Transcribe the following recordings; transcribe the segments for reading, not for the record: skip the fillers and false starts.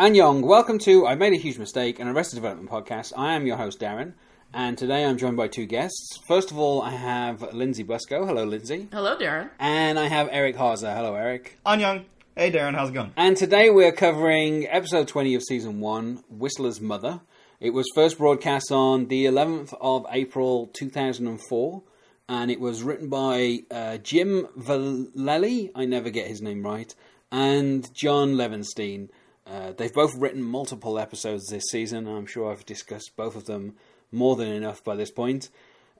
Annyong, welcome to I Made a Huge Mistake, an Arrested Development podcast. I am your host, Darren, and today I'm joined by two guests. First of all, I have Lindsay Busco. Hello, Lindsay. Hello, Darren. And I have Eric Hauser. Hello, Eric. Annyong. Hey, Darren. How's it going? And today we're covering episode 20 of season 1, Whistler's Mother. It was first broadcast on the 11th of April, 2004, and it was written by Jim Vallely. I never get his name right. And John Levenstein. They've both written multiple episodes this season, and I'm sure I've discussed both of them more than enough by this point.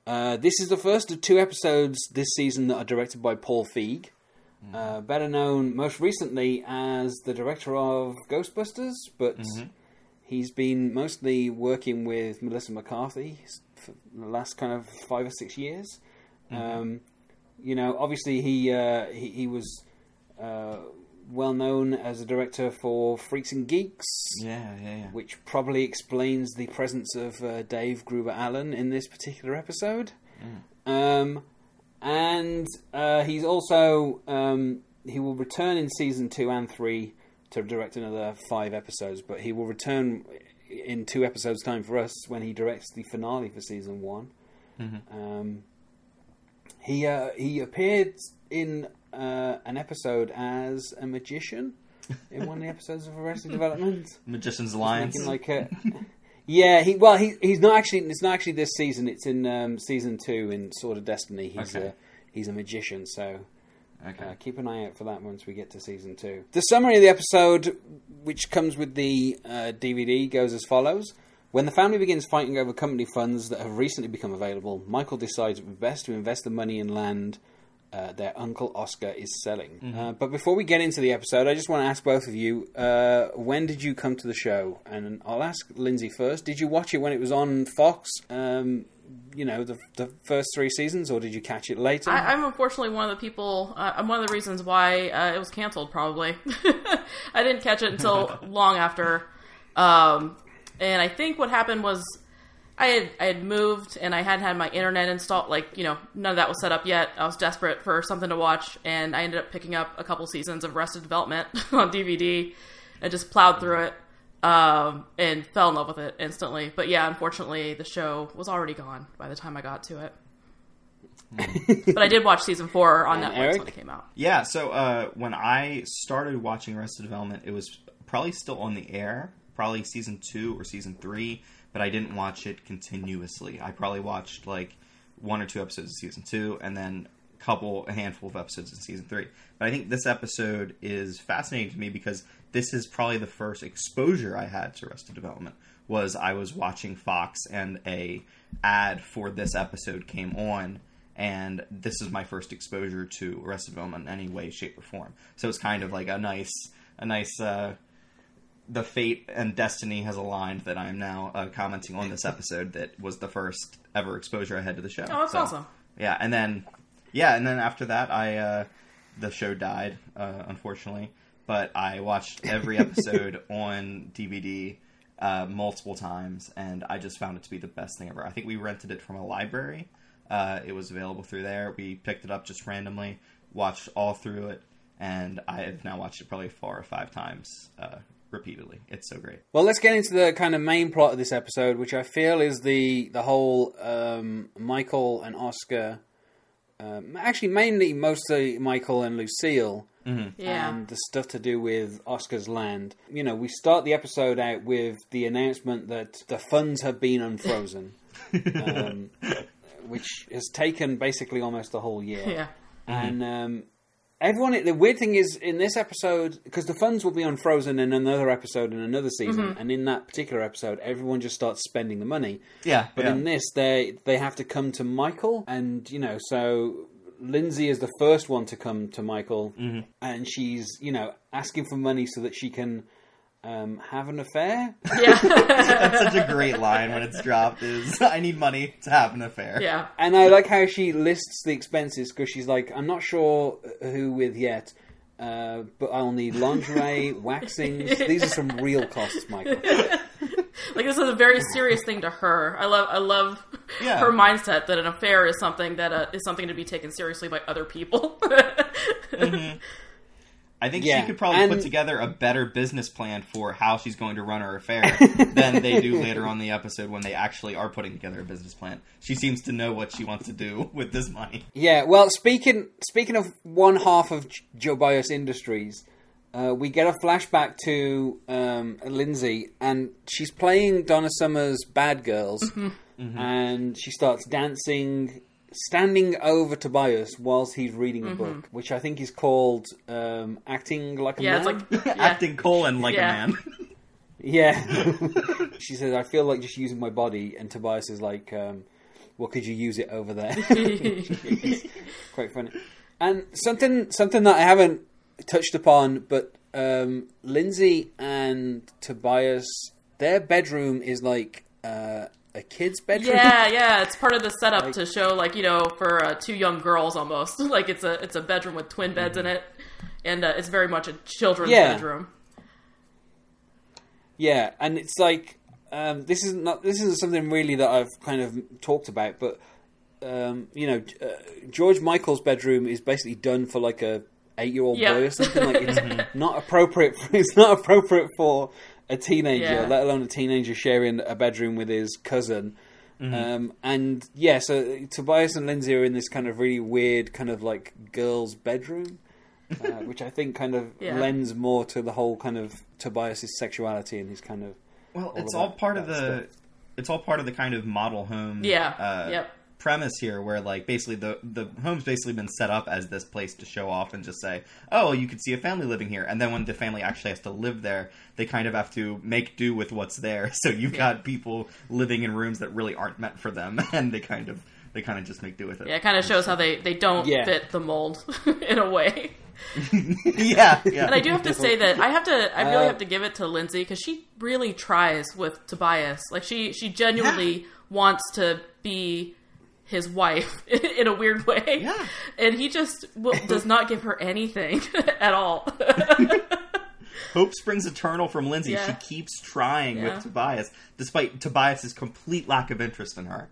This is the first of two episodes this season that are directed by Paul Feig, better known most recently as the director of Ghostbusters, but he's been mostly working with Melissa McCarthy for the last kind of 5 or 6 years. You know, obviously he was... well known as a director for Freaks and Geeks, which probably explains the presence of Dave Gruber-Allen in this particular episode. And he's also he will return in season 2 and 3 to direct another 5 episodes, but he will return in 2 episodes' time for us when he directs the finale for season 1. He appeared in an episode as a magician in one of the episodes of Arrested Development. Magician's Alliance. He's not actually. It's not actually this season. It's in season 2 in Sword of Destiny. He's a magician. So keep an eye out for that once we get to season 2. The summary of the episode, which comes with the DVD, goes as follows. When the family begins fighting over company funds that have recently become available, Michael decides it would be best to invest the money in land their uncle Oscar is selling. But before we get into the episode, I just want to ask both of you, when did you come to the show? And I'll ask Lindsay first. Did you watch it when it was on Fox, you know, the first 3 seasons, or did you catch it later? I'm unfortunately one of the people, one of the reasons why it was canceled, probably. I didn't catch it until long after. And I think what happened was I had moved and I hadn't had my internet installed. Like, you know, none of that was set up yet. I was desperate for something to watch, and I ended up picking up a couple seasons of Arrested Development on DVD and just plowed through it and fell in love with it instantly. But yeah, unfortunately, the show was already gone by the time I got to it. But I did watch season 4 on Netflix when it came out. Yeah, so when I started watching Arrested Development, it was probably still on the air. Probably season 2 or season 3, but I didn't watch it continuously. I probably watched like 1 or 2 episodes of season 2 and then a handful of episodes in season 3. But I think this episode is fascinating to me because this is probably the first exposure I had to Arrested Development. Was I was watching Fox and a ad for this episode came on, and this is my first exposure to Arrested Development in any way, shape, or form. So it's kind of like a nice the fate and destiny has aligned that I'm now commenting on this episode that was the first ever exposure I had to the show. Oh, that's awesome. Yeah, and then after that, the show died, unfortunately. But I watched every episode on DVD multiple times, and I just found it to be the best thing ever. I think we rented it from a library. It was available through there. We picked it up just randomly, watched all through it, and I have now watched it probably 4 or 5 times repeatedly. It's so great. Well, let's get into the kind of main plot of this episode, which I feel is the whole Michael and Oscar, actually mainly mostly Michael and Lucille, and the stuff to do with Oscar's land. You know, we start the episode out with the announcement that the funds have been unfrozen, which has taken basically almost the whole year. Yeah. And everyone, the weird thing is, in this episode, because the funds will be unfrozen in another episode in another season, and in that particular episode, everyone just starts spending the money. Yeah. But in this, they have to come to Michael, and, you know, so Lindsay is the first one to come to Michael, and she's, you know, asking for money so that she can have an affair. Yeah. That's such a great line when it's dropped is, I need money to have an affair. Yeah. And I like how she lists the expenses because she's like, I'm not sure who with yet, but I'll need lingerie, waxings. These are some real costs, Michael. Like, this is a very serious thing to her. I love her mindset that an affair is something that is something to be taken seriously by other people. I think she could probably put together a better business plan for how she's going to run her affair than they do later on in the episode when they actually are putting together a business plan. She seems to know what she wants to do with this money. Yeah, well, speaking of one half of Gobias Industries, we get a flashback to Lindsay, and she's playing Donna Summer's Bad Girls, and she starts dancing, standing over Tobias whilst he's reading the book, which I think is called Acting Like a Man. It's like, Acting Colon Like a Man. She says, I feel like just using my body, and Tobias is like, well, could you use it over there? It's quite funny. And something that I haven't touched upon, but Lindsay and Tobias, their bedroom is like... a kid's bedroom? Yeah, it's part of the setup to show, like, you know, for two young girls almost. Like, it's a bedroom with twin beds in it, and it's very much a children's bedroom. Yeah, and it's like, this isn't something really that I've kind of talked about, but, you know, George Michael's bedroom is basically done for, like, a 8-year-old boy or something. Like, it's not appropriate for... a teenager, let alone a teenager sharing a bedroom with his cousin. So Tobias and Lindsay are in this kind of really weird kind of like girls' bedroom, which I think kind of lends more to the whole kind of Tobias's sexuality and his kind of... Well, it's all part of the kind of model home premise here, where like basically the home's basically been set up as this place to show off and just say, oh, you could see a family living here, and then when the family actually has to live there, they kind of have to make do with what's there. So you've got people living in rooms that really aren't meant for them, and they kind of just make do with it. Yeah, it kind of shows how they don't fit the mold in a way. Yeah. And I do have to say that I really have to give it to Lindsay, because she really tries with Tobias. Like she genuinely wants to be his wife in a weird way. Yeah. And he just does not give her anything at all. Hope springs eternal from Lindsay. Yeah. She keeps trying with Tobias, despite Tobias's complete lack of interest in her.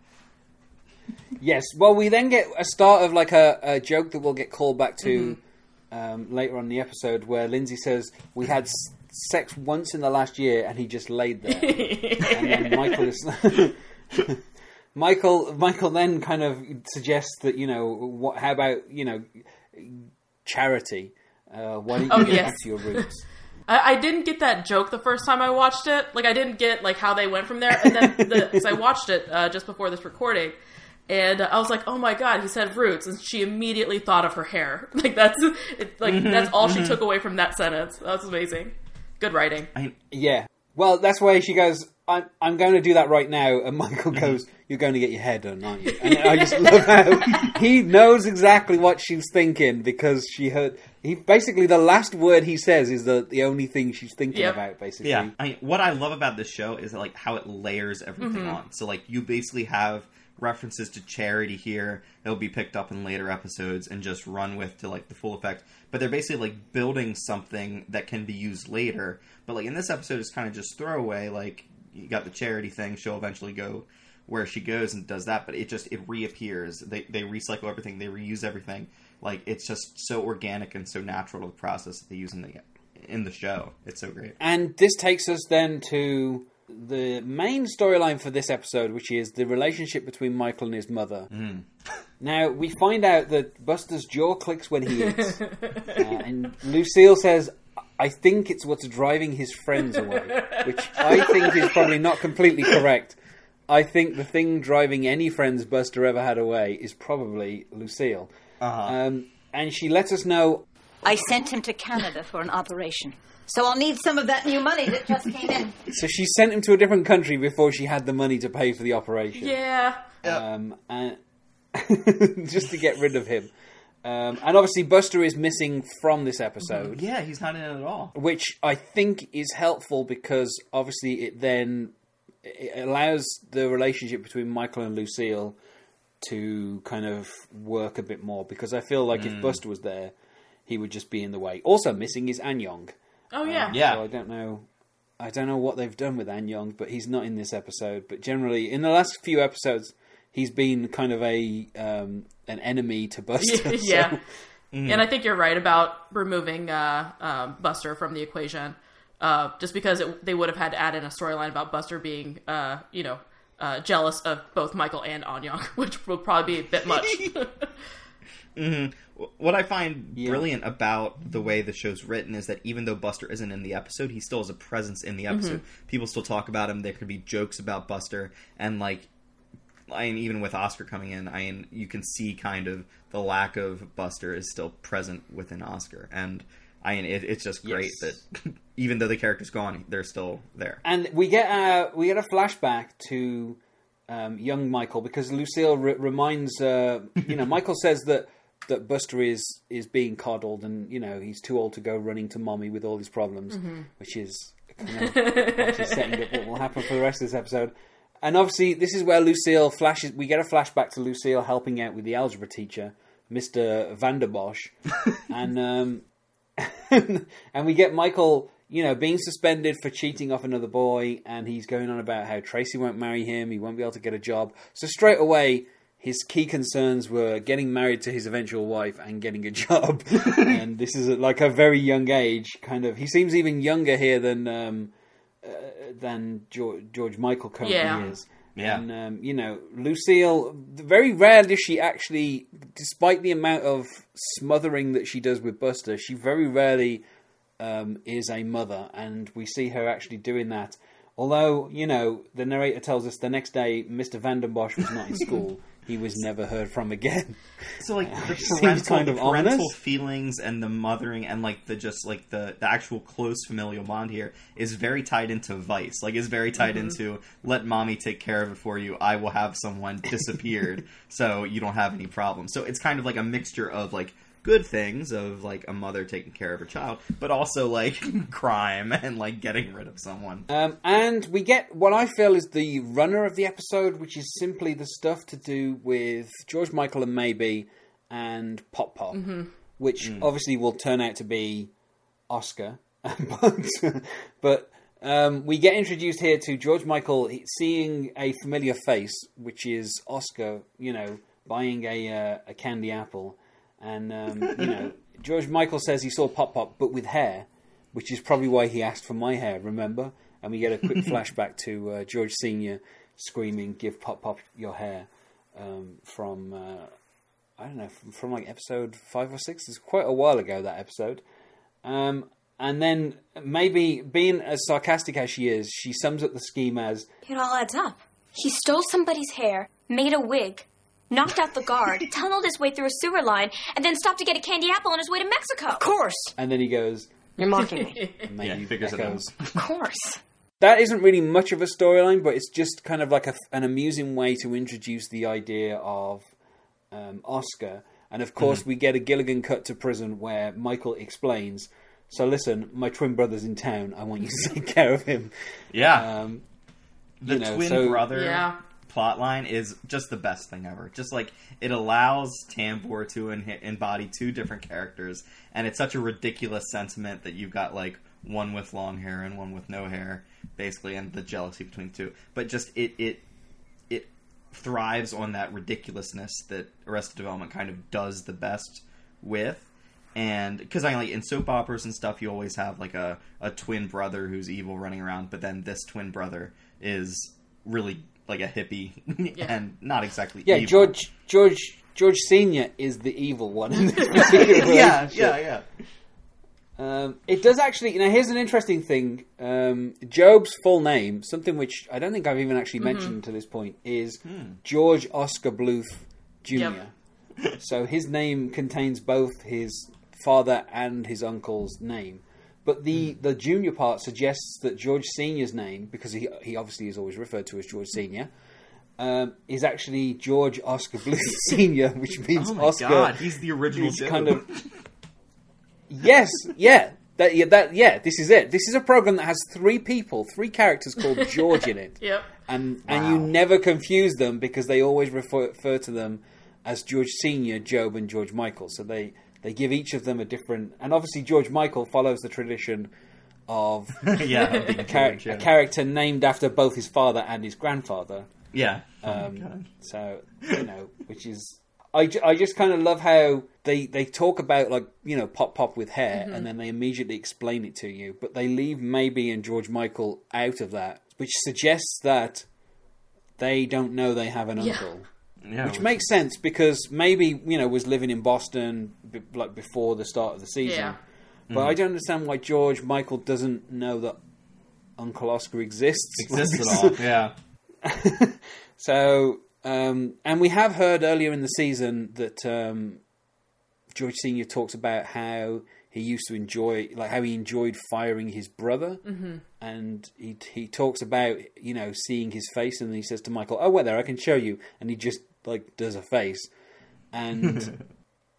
Yes. Well, we then get a start of like a joke that we'll get called back to later on in the episode, where Lindsay says, we had sex once in the last year and he just laid there. And then Michael is... Michael then kind of suggests that, you know, how about, you know, charity? Why don't you get back to your roots? I didn't get that joke the first time I watched it. Like, I didn't get, like, how they went from there. And then, because I watched it just before this recording, and I was like, oh my God, he said roots. And she immediately thought of her hair. Like, that's all she took away from that sentence. That's amazing. Good writing. Yeah. Well, that's why she goes... I'm going to do that right now. And Michael goes, you're going to get your hair done, aren't you? And I just love how he knows exactly what she's thinking, because she heard... Basically, the last word he says is the only thing she's thinking about, basically. Yeah, what I love about this show is like how it layers everything on. So like you basically have references to charity here. It'll be picked up in later episodes and just run with to like the full effect. But they're basically like building something that can be used later. But like in this episode, it's kind of just throwaway, like... You got the charity thing. She'll eventually go where she goes and does that, but it reappears. They recycle everything. They reuse everything. Like, it's just so organic and so natural to the process that they use in the show. It's so great. And this takes us then to the main storyline for this episode, which is the relationship between Michael and his mother. Mm. Now, we find out that Buster's jaw clicks when he eats. And Lucille says... I think it's what's driving his friends away, which I think is probably not completely correct. I think the thing driving any friends Buster ever had away is probably Lucille. And she lets us know... I sent him to Canada for an operation, so I'll need some of that new money that just came in. So she sent him to a different country before she had the money to pay for the operation. Yeah. Just to get rid of him. And obviously Buster is missing from this episode. Yeah, he's not in it at all. Which I think is helpful, because obviously it allows the relationship between Michael and Lucille to kind of work a bit more, because I feel like if Buster was there, he would just be in the way. Also missing is Annyong. Oh, yeah. So I don't know what they've done with Annyong, but he's not in this episode. But generally, in the last few episodes... He's been kind of an enemy to Buster. Yeah. So Mm-hmm. And I think you're right about removing Buster from the equation, just because they would have had to add in a storyline about Buster being, jealous of both Michael and Annyong, which will probably be a bit much. Mm-hmm. What I find brilliant about the way the show's written is that even though Buster isn't in the episode, he still has a presence in the episode. Mm-hmm. People still talk about him. There could be jokes about Buster, and even with Oscar coming in, you can see kind of the lack of Buster is still present within Oscar, and it's just great that even though the character's gone, they're still there. And we get a flashback to young Michael, because Lucille reminds Michael says that Buster is being coddled, and he's too old to go running to mommy with all his problems, mm-hmm. which is actually setting up what will happen for the rest of this episode. And obviously, this is where Lucille flashes. We get a flashback to Lucille helping out with the algebra teacher, Mr. Vanderbosch, and we get Michael, being suspended for cheating off another boy, and he's going on about how Tracy won't marry him, he won't be able to get a job. So straight away, his key concerns were getting married to his eventual wife and getting a job. And this is like a very young age, kind of. He seems even younger here than George Michael currently is. Yeah. And, Lucille, very rarely she actually, despite the amount of smothering that she does with Buster, she very rarely is a mother. And we see her actually doing that. Although, the narrator tells us the next day Mr. Vanderbosch was not in school. He was never heard from again. So, the parental feelings and the mothering and, the actual close familial bond here is very tied into vice. Like, it's very tied mm-hmm. into, let mommy take care of it for you. I will have someone disappeared so you don't have any problems. So it's kind of like a mixture of, good things of, a mother taking care of her child, but also, crime and, getting rid of someone. And we get what I feel is the runner of the episode, which is simply the stuff to do with George Michael and Maeby and Pop Pop, mm-hmm. which obviously will turn out to be Oscar. but we get introduced here to George Michael seeing a familiar face, which is Oscar, buying a candy apple. And, George Michael says he saw Pop Pop, but with hair, which is probably why he asked for my hair, remember? And we get a quick flashback to George Sr. screaming, give Pop Pop your hair, from, I don't know, from episode 5 or 6. It's quite a while ago, that episode. And then maybe, being as sarcastic as she is, she sums up the scheme as, it all adds up. He stole somebody's hair, made a wig, knocked out the guard, tunneled his way through a sewer line, and then stopped to get a candy apple on his way to Mexico. Of course. And then he goes, you're mocking me. He figures it out. Of course. That isn't really much of a storyline, but it's just kind of an amusing way to introduce the idea of Oscar. And of course, we get a Gilligan cut to prison where Michael explains, so listen, my twin brother's in town. I want you to take care of him. Yeah. Brother... Yeah. Plotline is just the best thing ever. Just it allows Tambor to embody two different characters, and it's such a ridiculous sentiment that you've got one with long hair and one with no hair, basically, and the jealousy between the two. But just it thrives on that ridiculousness that Arrested Development kind of does the best with. And because in soap operas and stuff, you always have a twin brother who's evil running around, but then this twin brother is really a hippie, and not exactly evil. George Sr. is the evil one. Yeah. It does actually... here's an interesting thing. Job's full name, something which I don't think I've even actually mentioned to this point, is George Oscar Bluth Jr. Yep. So his name contains both his father and his uncle's name. But the junior part suggests that George Sr.'s name, because he obviously is always referred to as George Sr., is actually George Oscar Bluth Sr., which means Oscar. Oh my God, he's the original dude. Kind of. Yes, yeah, this is it. This is a program that has 3 characters called George in it. Yep. And you never confuse them, because they always refer to them as George Sr., Job, and George Michael. So they give each of them a different... And obviously George Michael follows the tradition of a character named after both his father and his grandfather. Yeah. So, which is I just kind of love how they talk about, like, you know, pop with hair, mm-hmm. and then they immediately explain it to you, but they leave Maeby and George Michael out of that, which suggests that they don't know they have an uncle. Yeah, which makes sense, because Maeby, you know, was living in Boston like before the start of the season. Yeah. But I don't understand why George Michael doesn't know that Uncle Oscar exists at all. Yeah. So, and we have heard earlier in the season that George Sr. talks about how he used to enjoy, like, how he enjoyed firing his brother, mm-hmm. and he talks about, you know, seeing his face, and then he says to Michael, "Oh, well, there, I can show you," and he just, like, does a face, and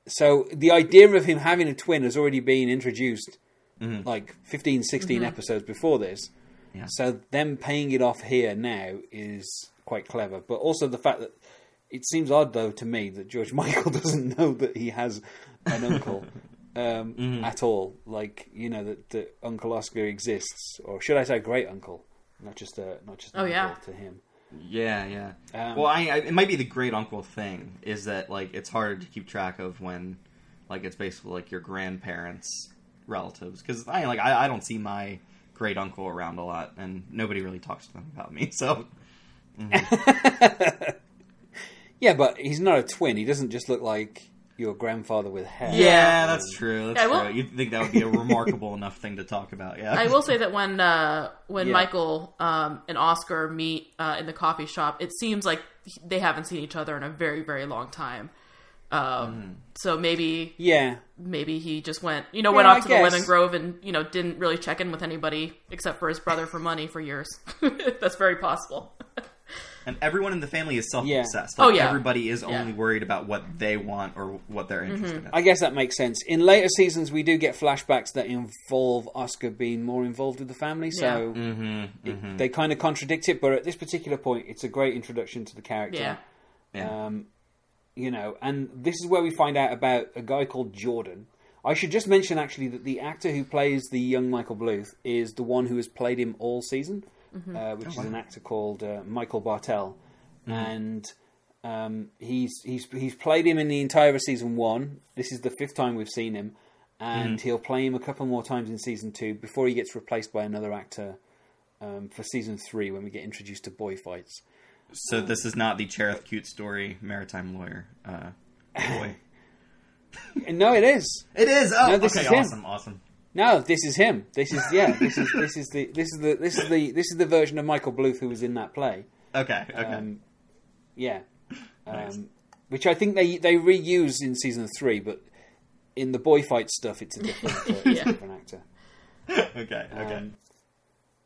so the idea of him having a twin has already been introduced, mm-hmm. like 15, 16 mm-hmm. episodes before this. Yeah. So them paying it off here now is quite clever, but also the fact that it seems odd, though, to me that George Michael doesn't know that he has an uncle. At all, like, you know, that Uncle Oscar exists, or should I say great uncle, not just oh, uncle yeah. to him. Well, I it might be the great uncle thing, is that, like, it's hard to keep track of when, like, it's basically like your grandparents' relatives, because I don't see my great uncle around a lot, and nobody really talks to them about me, so mm-hmm. Yeah, but he's not a twin, he doesn't just look like your grandfather with hair. Yeah, that's true. That's true. You'd think that would be a remarkable enough thing to talk about. Yeah, I will say that when Michael and Oscar meet in the coffee shop, it seems like they haven't seen each other in a very, very long time. So maybe he just went off to the Lemon Grove and, you know, didn't really check in with anybody except for his brother for money for years. That's very possible. And everyone in the family is self-obsessed. Yeah. Like, everybody is only worried about what they want or what they're interested in. I guess that makes sense. In later seasons, we do get flashbacks that involve Oscar being more involved with the family, so they kind of contradict it, but at this particular point, it's a great introduction to the character. Yeah. Yeah. You know, and this is where we find out about a guy called Jordan. I should just mention, actually, that the actor who plays the young Michael Bluth is the one who has played him all season. Which is an actor called Michael Bartell, and he's played him in the entire of season one. This is the fifth time we've seen him, and he'll play him a couple more times in season two before he gets replaced by another actor for season three, when we get introduced to boy fights. So this is not the Cherith Cute Story maritime lawyer boy. No, it is. It is. Oh, no, okay, awesome. No, this is him. This is the version of Michael Bluth who was in that play. Okay. Nice. Which I think they reuse in season three, but in the boy fight stuff, it's a different actor. Okay.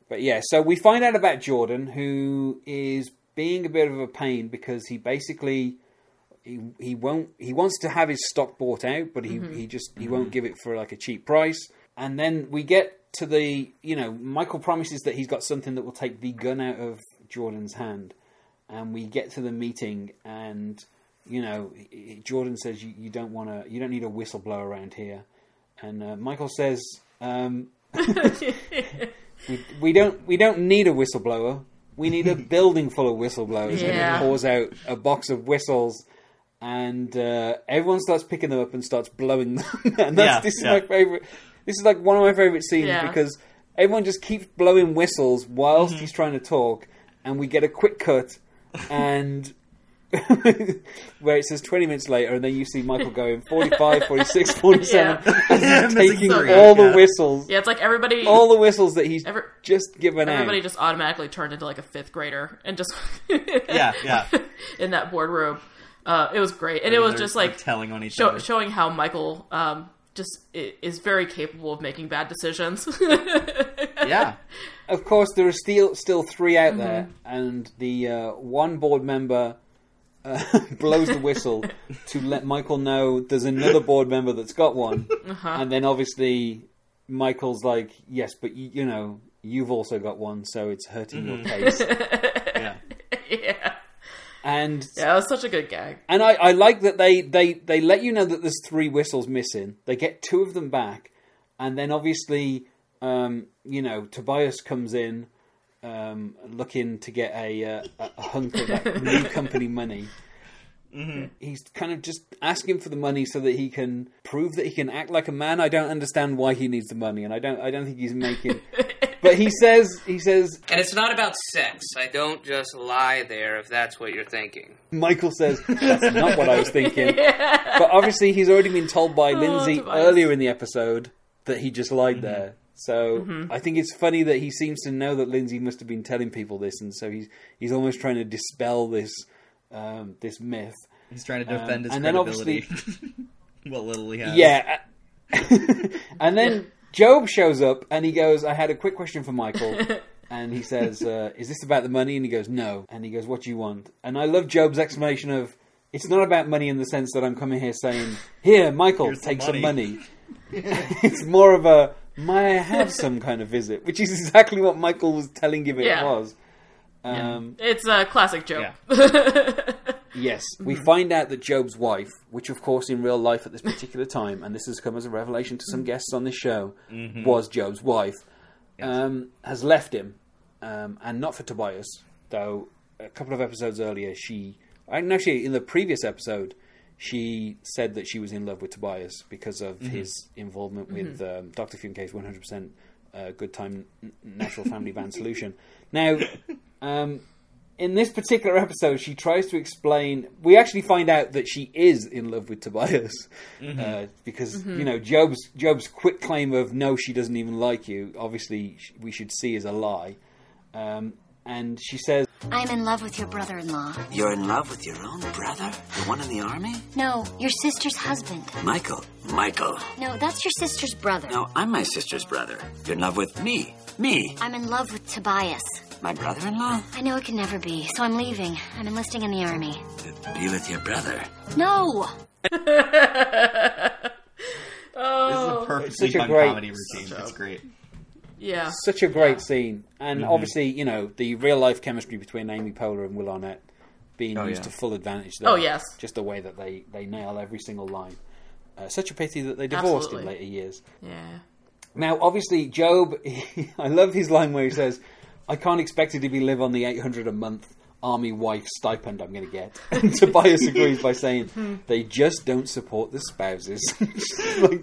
But yeah, so we find out about Jordan, who is being a bit of a pain because he basically. He wants to have his stock bought out, but he won't give it for, like, a cheap price. And then we get to the, you know, Michael promises that he's got something that will take the gun out of Jordan's hand. And we get to the meeting, and, you know, Jordan says, you don't need a whistleblower around here. And Michael says, we don't need a whistleblower. We need a building full of whistleblowers. Yeah. And he pours out a box of whistles. And everyone starts picking them up and starts blowing them. And this is my favorite. This is, like, one of my favorite scenes because everyone just keeps blowing whistles whilst he's trying to talk. And we get a quick cut, and where it says 20 minutes later, and then you see Michael going 45, 46, 47, and taking all the whistles. Yeah, it's like everybody, all the whistles that he's just given out. Everybody just automatically turned into, like, a fifth grader, and just in that boardroom. It was great, and it was just like telling on each other, showing how Michael just is very capable of making bad decisions. Yeah, of course there are still three out there, and the one board member blows the whistle to let Michael know there's another board member that's got one, and then obviously Michael's like, "Yes, but you know you've also got one, so it's hurting your case." And it was such a good gag. And I like that they let you know that there's three whistles missing. They get two of them back. And then obviously, you know, Tobias comes in looking to get a hunk of that new company money. Mm-hmm. He's kind of just asking for the money so that he can prove that he can act like a man. I don't understand why he needs the money, and I don't think he's making... But he says... And it's not about sex. I don't just lie there if that's what you're thinking. Michael says, that's not what I was thinking. Yeah. But obviously he's already been told by Lindsay earlier in the episode that he just lied mm-hmm. there. So I think it's funny that he seems to know that Lindsay must have been telling people this, and so he's almost trying to dispel this myth. He's trying to defend his credibility. What little he has. Yeah. And then... Job shows up and he goes, I had a quick question for Michael. And he says, is this about the money? And he goes, no. And he goes, what do you want? And I love Job's explanation of, it's not about money in the sense that I'm coming here saying, here, Michael, take some money. It's more of a, may I have some kind of visit? Which is exactly what Michael was telling him it was. It's a classic Job. Yeah. Yes, we find out that Job's wife, which of course in real life at this particular time, and this has come as a revelation to some guests on this show, was Job's wife, has left him, and not for Tobias, though a couple of episodes earlier actually in the previous episode, she said that she was in love with Tobias because of his involvement with Dr. Fuencake's 100% Good Time Natural Family Band Solution. Now... in this particular episode, she tries to explain... We actually find out that she is in love with Tobias. Because, you know, Job's quick claim of, no, she doesn't even like you, obviously we should see is a lie. And she says... I'm in love with your brother-in-law. You're in love with your own brother? The one in the army? No, your sister's husband. Michael. No, that's your sister's brother. No, I'm my sister's brother. You're in love with me. I'm in love with Tobias. My brother-in-law? I know it can never be, so I'm leaving. I'm enlisting in the army. Be with your brother. No! This is a perfectly fun comedy routine. It's great. Yeah. Such a great scene. And obviously, you know, the real-life chemistry between Amy Poehler and Will Arnett being used to full advantage there. Oh, yes. Just the way that they nail every single line. Such a pity that they divorced in later years. Yeah. Now, obviously, Job, I love his line where he says... I can't expect it to be live on the $800 a month army wife stipend I'm going to get. And Tobias agrees by saying, they just don't support the spouses. Like,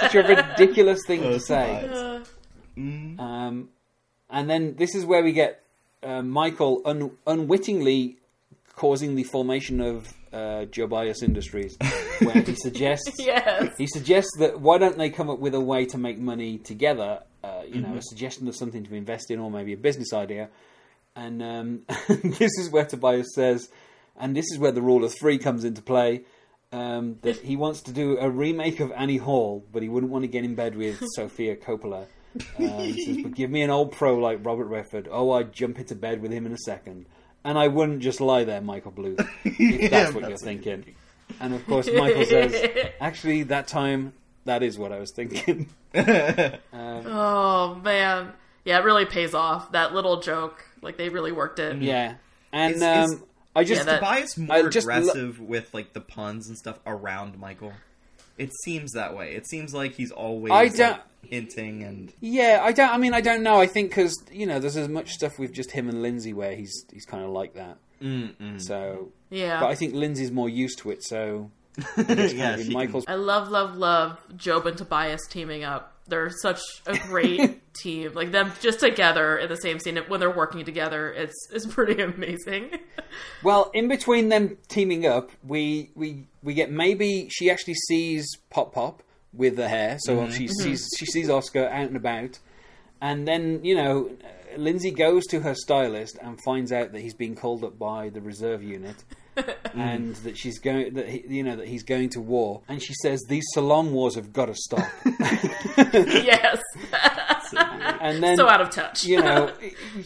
such a ridiculous thing to say. And then this is where we get Michael unwittingly causing the formation of Gobias Industries, where he suggests that why don't they come up with a way to make money together, you know, a suggestion of something to invest in or maybe a business idea. And this is where Tobias says, and this is where the rule of three comes into play, that he wants to do a remake of Annie Hall, but he wouldn't want to get in bed with Sofia Coppola. He says, but give me an old pro like Robert Redford. Oh, I'd jump into bed with him in a second. And I wouldn't just lie there, Michael Bluth, if that's what you're thinking. And of course, Michael says, actually, that time, that is what I was thinking. Oh, man. Yeah, it really pays off. That little joke. Like, they really worked it. Yeah. And Tobias more aggressive with, like, the puns and stuff around Michael? It seems that way. It seems like he's always... hinting and... Yeah, I don't know. I think because, you know, there's as much stuff with just him and Lindsay where he's kind of like that. So... Yeah. But I think Lindsay's more used to it, so... Michael's... I love Job and Tobias teaming up. They're such a great team. Like, them just together in the same scene, when they're working together, it's pretty amazing. Well, in between them teaming up, we get maybe she actually sees Pop with the hair, so she sees Oscar out and about, and then, you know, Lindsay goes to her stylist and finds out that he's been called up by the reserve unit, and that she's going, that he, you know, that he's going to war, and she says these salon wars have got to stop. Yes. And then, so out of touch. You know,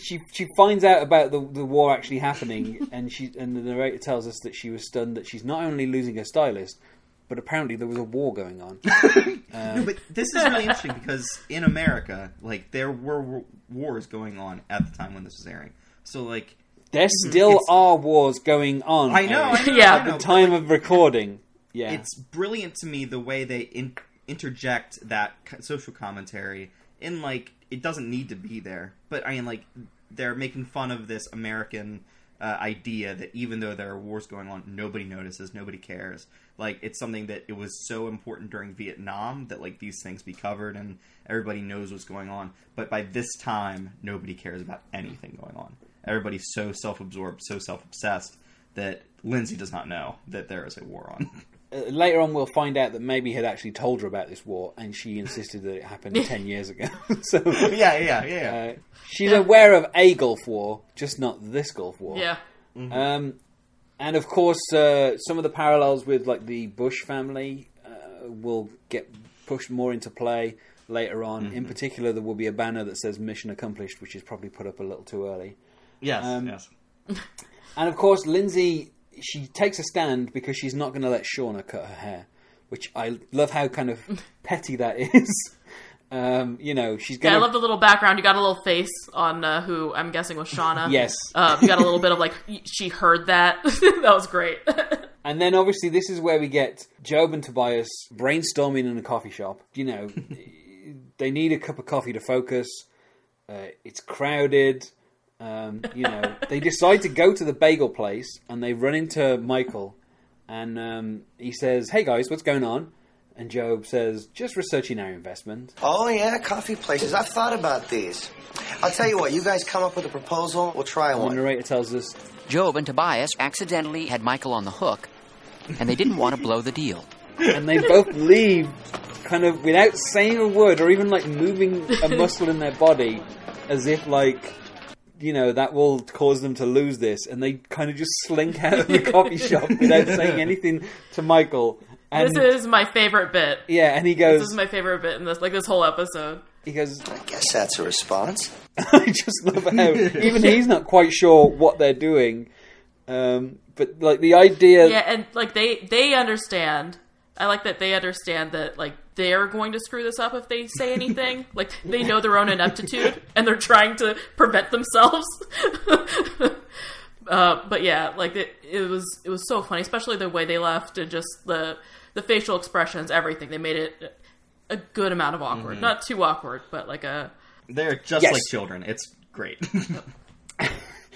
she finds out about the war actually happening, and the narrator tells us that she was stunned that she's not only losing her stylist, but apparently there was a war going on. No, but this is really interesting because in America, like, there were wars going on at the time when this was airing. So, like... There still are wars going on. I know. Yeah. At the time of recording. Yeah. It's brilliant to me the way they interject that social commentary in, like, it doesn't need to be there. But, I mean, like, they're making fun of this American... idea that even though there are wars going on, nobody notices, nobody cares. Like, it's something that it was so important during Vietnam that, like, these things be covered and everybody knows what's going on. But by this time, nobody cares about anything going on. Everybody's so self-absorbed, so self-obsessed that Lindsay does not know that there is a war on. Later on, we'll find out that Maeby had actually told her about this war, and she insisted that it happened 10 years ago. So yeah. She's aware of a Gulf War, just not this Gulf War. Yeah. Mm-hmm. And of course, some of the parallels with like the Bush family will get pushed more into play later on. Mm-hmm. In particular, there will be a banner that says "Mission Accomplished," which is probably put up a little too early. Yes. Yes. And of course, Lindsay. She takes a stand because she's not going to let Shauna cut her hair, which I love how kind of petty that is. You know, she's going. Yeah, I love the little background. You got a little face on who I'm guessing was Shauna. Yes. You got a little bit of like, she heard that. That was great. And then obviously this is where we get Job and Tobias brainstorming in a coffee shop. You know, they need a cup of coffee to focus. It's crowded. You know, they decide to go to the bagel place and they run into Michael and he says, "Hey guys, what's going on?" And Job says, "Just researching our investment." "Oh yeah, coffee places. I've thought about these. I'll tell you what, you guys come up with a proposal, we'll try one." The narrator tells us, Job and Tobias accidentally had Michael on the hook and they didn't want to blow the deal. And they both leave kind of without saying a word or even like moving a muscle in their body as if like... you know, that will cause them to lose this. And they kind of just slink out of the coffee shop without saying anything to Michael. And this is my favorite bit. Yeah, and he goes... This is my favorite bit in this, like, this whole episode. He goes... "I guess that's a response." I just love how even he's not quite sure what they're doing. But, like, the idea... Yeah, and, like, they understand. I like that they understand that, like, they're going to screw this up if they say anything. Like, they know their own ineptitude, and they're trying to prevent themselves. But yeah, like, it was so funny, especially the way they left and just the facial expressions, everything. They made it a good amount of awkward. Mm-hmm. Not too awkward, but like a... They're just like children. It's great.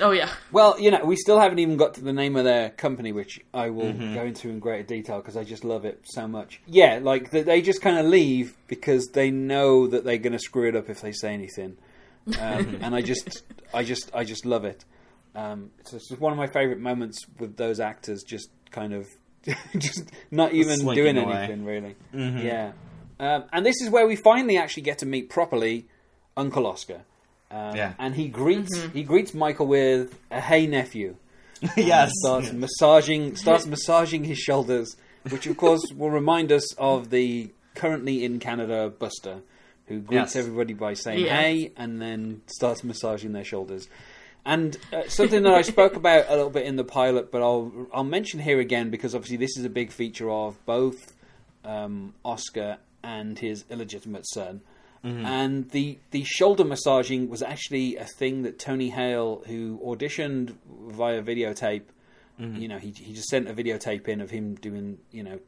Oh, yeah. Well, you know, we still haven't even got to the name of their company, which I will go into in greater detail because I just love it so much. Yeah, like, they just kind of leave because they know that they're going to screw it up if they say anything. And I just love it. So it's just one of my favorite moments with those actors just kind of just not even doing anything, really. Mm-hmm. Yeah. And this is where we finally actually get to meet properly Uncle Oscar. And he greets Michael with a "Hey, nephew." Yes. Starts massaging his shoulders, which of course will remind us of the currently in Canada Buster, who greets everybody by saying "Hey" and then starts massaging their shoulders. And something that I spoke about a little bit in the pilot, but I'll mention here again because obviously this is a big feature of both Oscar and his illegitimate son. Mm-hmm. And the shoulder massaging was actually a thing that Tony Hale, who auditioned via videotape, you know, he just sent a videotape in of him doing, you know,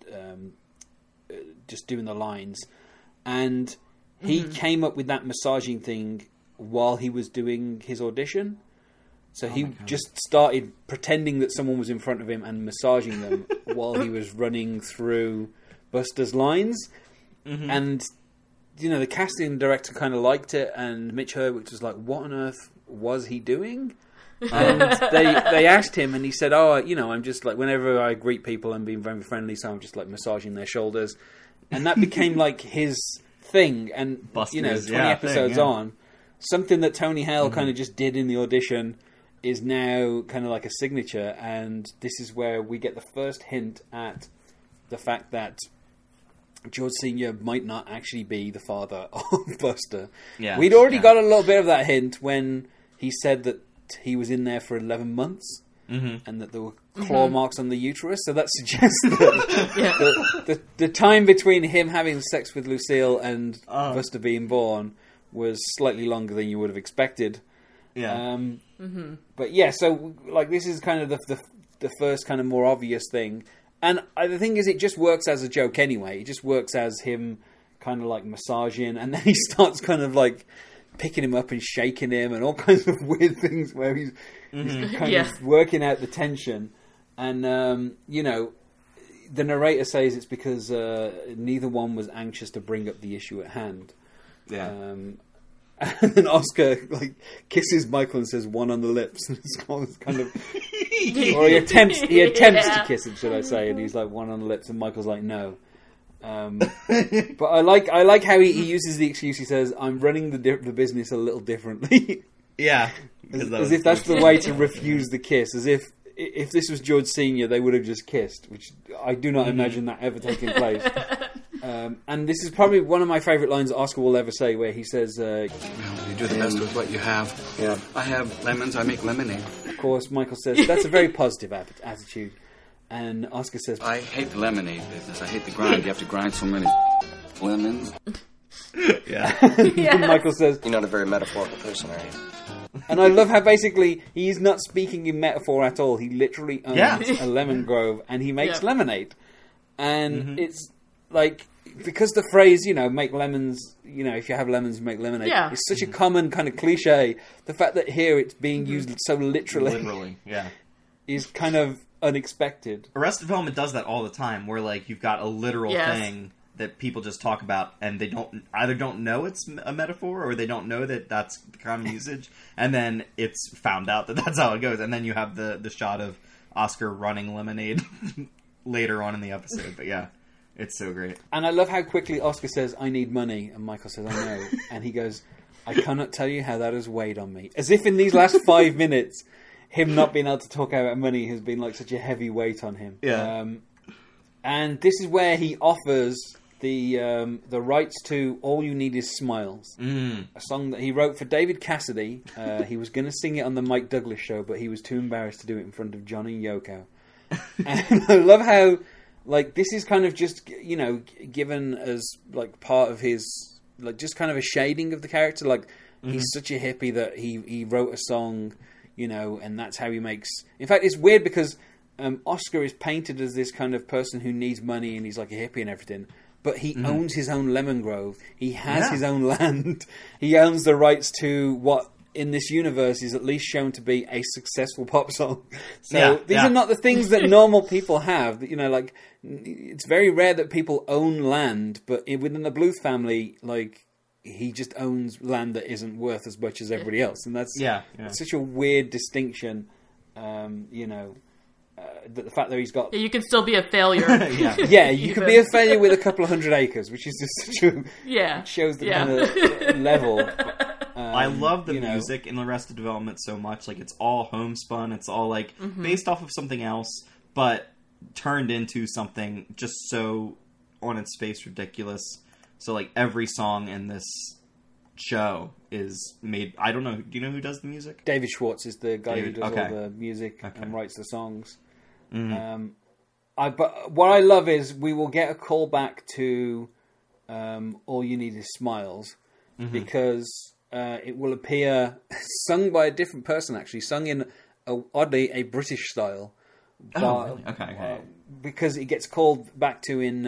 just doing the lines. And he came up with that massaging thing while he was doing his audition. So he just started pretending that someone was in front of him and massaging them while he was running through Buster's lines. Mm-hmm. And... you know, the casting director kind of liked it, and Mitch Hurwitz was like, "What on earth was he doing?" And they asked him, and he said, "Oh, you know, I'm just like, whenever I greet people, I'm being very friendly, so I'm just like massaging their shoulders," and that became like his thing. And Busters, you know, 20 episodes on, something that Tony Hale kind of just did in the audition is now kind of like a signature, and this is where we get the first hint at the fact that George Sr. might not actually be the father of Buster. Yeah, we'd already got a little bit of that hint when he said that he was in there for 11 months and that there were claw marks on the uterus. So that suggests that the time between him having sex with Lucille and Buster being born was slightly longer than you would have expected. Yeah. But yeah, so like this is kind of the first kind of more obvious thing. And the thing is, it just works as a joke anyway. It just works as him kind of like massaging, and then he starts kind of like picking him up and shaking him and all kinds of weird things where he's kind of working out the tension. And, you know, the narrator says it's because neither one was anxious to bring up the issue at hand. Yeah. And then Oscar, like, kisses Michael and says one on the lips. And it's kind of... or he attempts to kiss him, should I say. And he's like, one on the lips. And Michael's like, no. But I like how he uses the excuse. He says, I'm running the business a little differently. Yeah. As if that's the way to refuse the kiss. As if this was George Sr., they would have just kissed, which I do not imagine that ever taking place. And this is probably one of my favourite lines Oscar will ever say, where he says... well, you do the best with what you have. Yeah. I have lemons, I make lemonade. Of course, Michael says, that's a very positive attitude. And Oscar says... I hate the lemonade business. I hate the grind. You have to grind so many lemons. Yeah. And Michael says... You're not a very metaphorical person, are you? And I love how basically he's not speaking in metaphor at all. He literally owns a lemon grove and he makes lemonade. And it's like... Because the phrase, you know, make lemons, you know, if you have lemons, you make lemonade. Yeah. It's such a common kind of cliche. The fact that here it's being used so literally, is kind of unexpected. Arrested Development does that all the time, where like you've got a literal thing that people just talk about, and they don't know it's a metaphor, or they don't know that that's the common usage, and then it's found out that that's how it goes, and then you have the shot of Oscar running lemonade later on in the episode. But yeah. It's so great. And I love how quickly Oscar says, I need money. And Michael says, I know. And he goes, I cannot tell you how that has weighed on me. As if in these last 5 minutes, him not being able to talk about money has been like such a heavy weight on him. Yeah. And this is where he offers the rights to All You Need Is Smiles. Mm. A song that he wrote for David Cassidy. He was going to sing it on the Mike Douglas show, but he was too embarrassed to do it in front of John and Yoko. And I love how... Like, this is kind of just, you know, given as, like, part of his... Like, just kind of a shading of the character. Like, he's such a hippie that he wrote a song, you know, and that's how he makes... In fact, it's weird because Oscar is painted as this kind of person who needs money and he's, like, a hippie and everything. But he owns his own lemon grove. He has his own land. He owns the rights to what... in this universe is at least shown to be a successful pop song. So these are not the things that normal people have. You know, like, it's very rare that people own land, but within the Bluth family, like, he just owns land that isn't worth as much as everybody else. And that's such a weird distinction, you know, the fact that he's got... Yeah, you can still be a failure. You can be a failure with a couple of 100 acres, which is just such a... Yeah. It shows the kind of level... I love the music in Arrested Development so much. Like, it's all homespun. It's all, like, based off of something else, but turned into something just so on its face ridiculous. So, like, every song in this show is made... I don't know. Do you know who does the music? David Schwartz is the guy who does all the music and writes the songs. But what I love is we will get a call back to All You Need Is Smiles because... it will appear sung by a different person, actually, sung in, oddly, a British style. Oh, really? Okay. Because it gets called back to in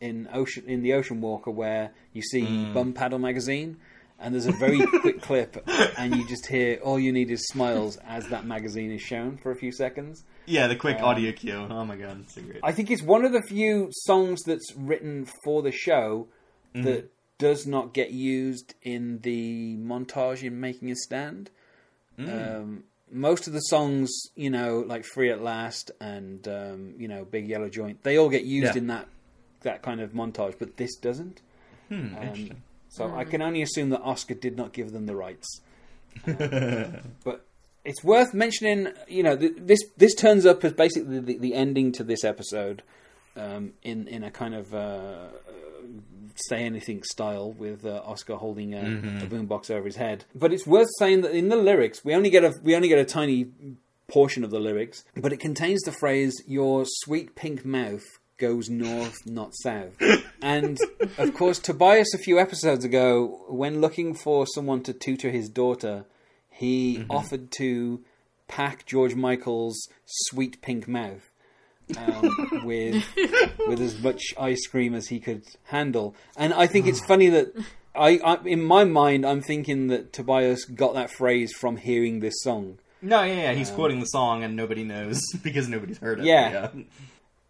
the Ocean Walker, where you see Bum Paddle Magazine, and there's a very quick clip, and you just hear All You Need Is Smiles as that magazine is shown for a few seconds. Yeah, the quick audio cue. Oh, my God. That's so great. I think it's one of the few songs that's written for the show that... does not get used in the montage in Making a Stand. Most of the songs, you know, like Free at Last and, you know, Big Yellow Joint, they all get used in that kind of montage, but this doesn't. Interesting. So I can only assume that Oscar did not give them the rights. But it's worth mentioning, you know, this turns up as basically the ending to this episode in a kind of... Say Anything style, with Oscar holding a boombox over his head. But it's worth saying that in the lyrics, we only get a tiny portion of the lyrics, but it contains the phrase, your sweet pink mouth goes north, not south. And, of course, Tobias, a few episodes ago, when looking for someone to tutor his daughter, he offered to pack George Michael's sweet pink mouth. With as much ice cream as he could handle. And I think it's funny that I in my mind, I'm thinking that Tobias got that phrase from hearing this song. No, yeah, he's quoting the song, and nobody knows because nobody's heard it.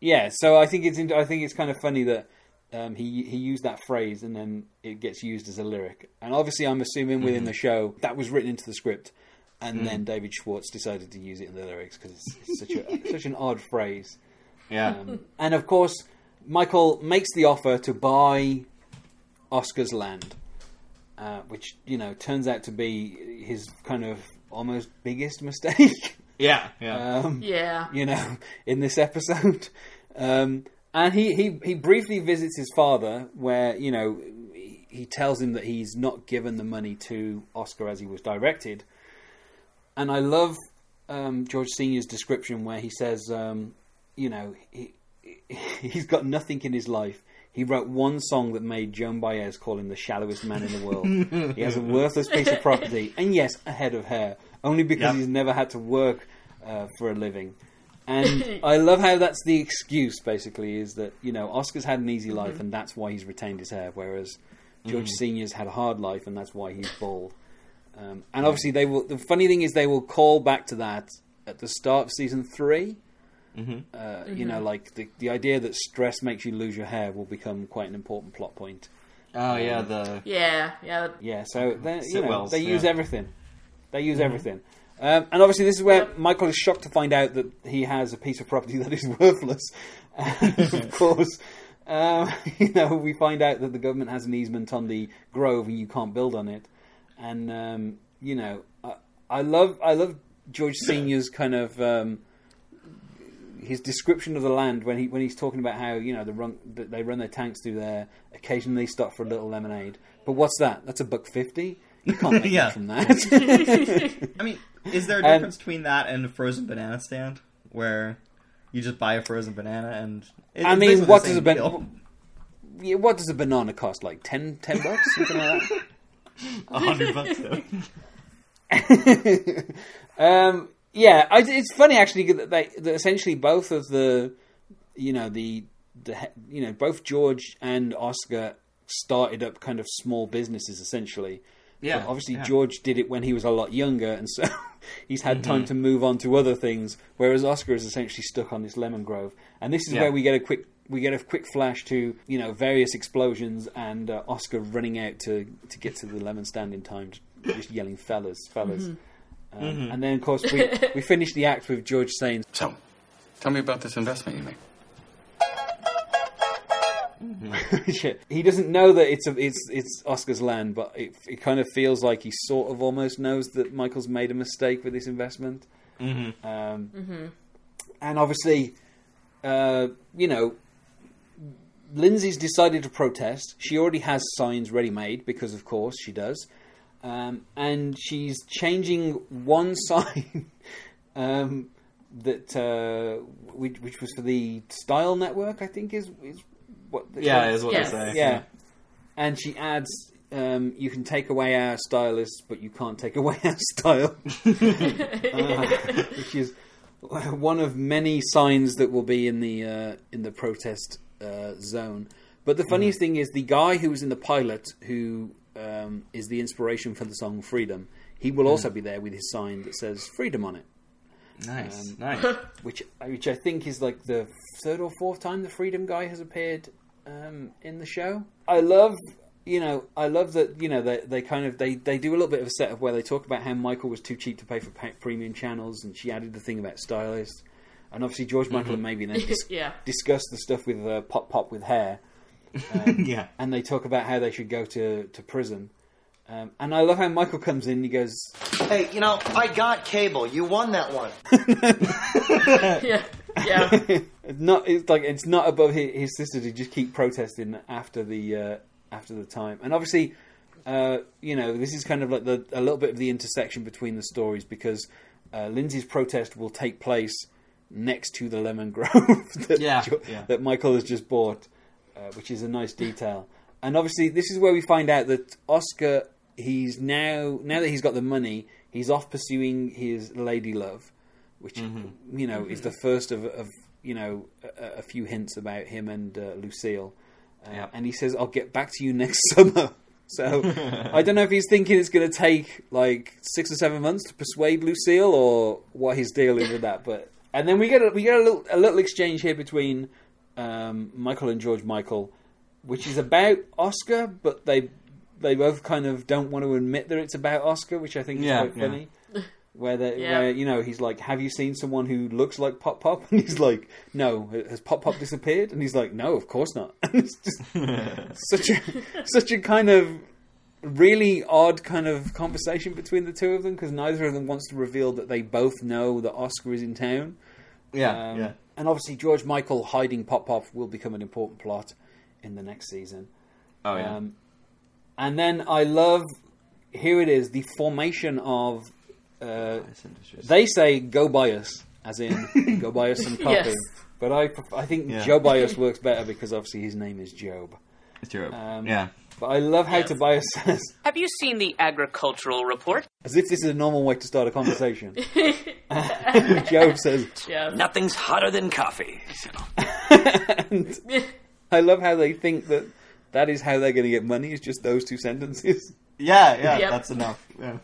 Yeah. So I think it's kind of funny that he used that phrase, and then it gets used as a lyric. And obviously, I'm assuming within the show that was written into the script, and then David Schwartz decided to use it in the lyrics because it's such an odd phrase. Yeah, and of course, Michael makes the offer to buy Oscar's land, which, you know, turns out to be his kind of almost biggest mistake. You know, in this episode. And he briefly visits his father, where, you know, he tells him that he's not given the money to Oscar as he was directed. And I love George Sr.'s description where he says, you know, he's got nothing in his life. He wrote one song that made Joan Baez call him the shallowest man in the world. He has a worthless piece of property, and yes, a head of hair, only because he's never had to work for a living. And I love how that's the excuse, basically, is that, you know, Oscar's had an easy life, and that's why he's retained his hair, whereas George Sr.'s had a hard life, and that's why he's bald. And obviously, they will. The funny thing is, they will call back to that at the start of season 3. You know, like the idea that stress makes you lose your hair will become quite an important plot point. So you know, they use everything. They use everything, and obviously this is where Michael is shocked to find out that he has a piece of property that is worthless. And of course, you know, we find out that the government has an easement on the grove and you can't build on it. And you know, I love George Sr.'s kind of. His description of the land when he's talking about how, you know, they run their tanks through there, occasionally they stop for a little lemonade. But what's that? That's $1.50. You can't make much from that. I mean, is there a difference between that and a frozen banana stand where you just buy a frozen banana and? I mean, what does a banana cost? Like ten bucks, something like that. $100 though. Yeah, it's funny actually that essentially both of both George and Oscar started up kind of small businesses essentially. Yeah, but obviously George did it when he was a lot younger, and so he's had time to move on to other things. Whereas Oscar is essentially stuck on this lemon grove, and this is where we get a quick flash to, you know, various explosions and Oscar running out to get to the lemon stand in time, just yelling fellas. And then, of course, we finish the act with George saying, "So, tell me about this investment you made." He doesn't know that it's Oscar's land, but it kind of feels like he sort of almost knows that Michael's made a mistake with this investment. And obviously, you know, Lindsay's decided to protest. She already has signs ready-made because, of course, she does. And she's changing one sign that which was for the Style Network, I think is what. Is what they say. Yeah, and she adds, "You can take away our stylists, but you can't take away our style," which is one of many signs that will be in the protest zone. But the funniest thing is the guy who was in the pilot who. Is the inspiration for the song Freedom. He will also be there with his sign that says Freedom on it. Nice. Which I think is like the third or fourth time the Freedom guy has appeared in the show. I love that, you know, they kind of, they do a little bit of a setup where they talk about how Michael was too cheap to pay for premium channels, and she added the thing about stylists. And obviously George Michael and Maeby then discuss the stuff with Pop with hair. And they talk about how they should go to prison. And I love how Michael comes in and he goes, "Hey, you know, I got cable. You won that one." It's not above his sister to just keep protesting after the time. And obviously, you know, this is kind of like a little bit of the intersection between the stories, because Lindsay's protest will take place next to the lemon grove that Michael has just bought. Which is a nice detail. And obviously this is where we find out that Oscar, he's now that he's got the money, he's off pursuing his lady love, which you know is the first of you know a few hints about him and Lucille. And he says, "I'll get back to you next summer." So I don't know if he's thinking it's going to take like 6 or 7 months to persuade Lucille, or what his deal is with that. But and then we get a little exchange here between Michael and George Michael, which is about Oscar, but they both kind of don't want to admit that it's about Oscar, which I think is quite funny. Where you know, he's like, "Have you seen someone who looks like Pop Pop?" And he's like, "No." "Has Pop Pop disappeared?" And he's like, "No, of course not." And it's just such a kind of really odd kind of conversation between the two of them, because neither of them wants to reveal that they both know that Oscar is in town. Yeah. And obviously, George Michael hiding Pop Pop will become an important plot in the next season. Oh yeah. And then I love, here it is, the formation of. They say Gobias, as in Gobias and Puppy, but I think Jobias works better because obviously his name is Job. It's Job. But I love how Tobias says, "Have you seen the agricultural report?" As if this is a normal way to start a conversation. Job says, "Nothing's hotter than coffee." And I love how they think that is how they're going to get money, is just those two sentences. That's enough. Yeah.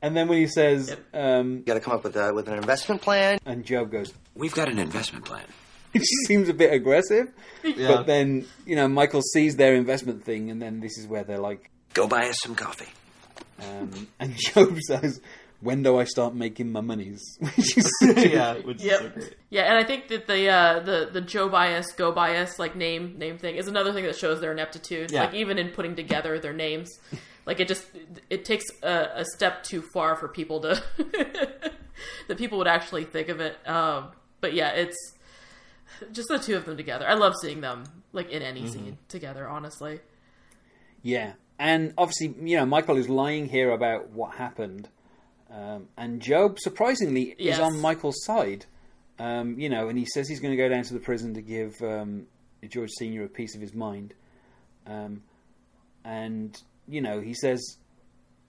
And then when he says, "You got to come up with an investment plan," and Job goes, "We've got an investment plan." It just seems a bit aggressive, but then Michael sees their investment thing, and then this is where they're like, "Go buy us some coffee." And Job says, "When do I start making my monies?" Which is so great. Yeah, and I think that the Jobias, Gobias like name thing is another thing that shows their ineptitude. Yeah. Like even in putting together their names. Like it takes a step too far for people to that people would actually think of it. But yeah, it's just the two of them together. I love seeing them like in any scene together, honestly. Yeah, and obviously Michael is lying here about what happened, and Job surprisingly is on Michael's side. And he says he's going to go down to the prison to give George Sr. a piece of his mind, and. He says,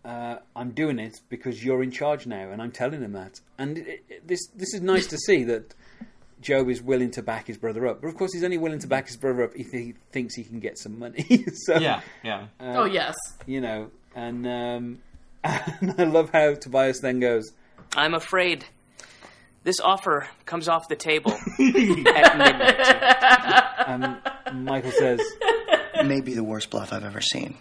"I'm doing it because you're in charge now," and I'm telling him that. And this is nice to see that Job is willing to back his brother up. But of course, he's only willing to back his brother up if he thinks he can get some money. So, and I love how Tobias then goes, "I'm afraid this offer comes off the table at midnight." Michael says, "Maybe the worst bluff I've ever seen."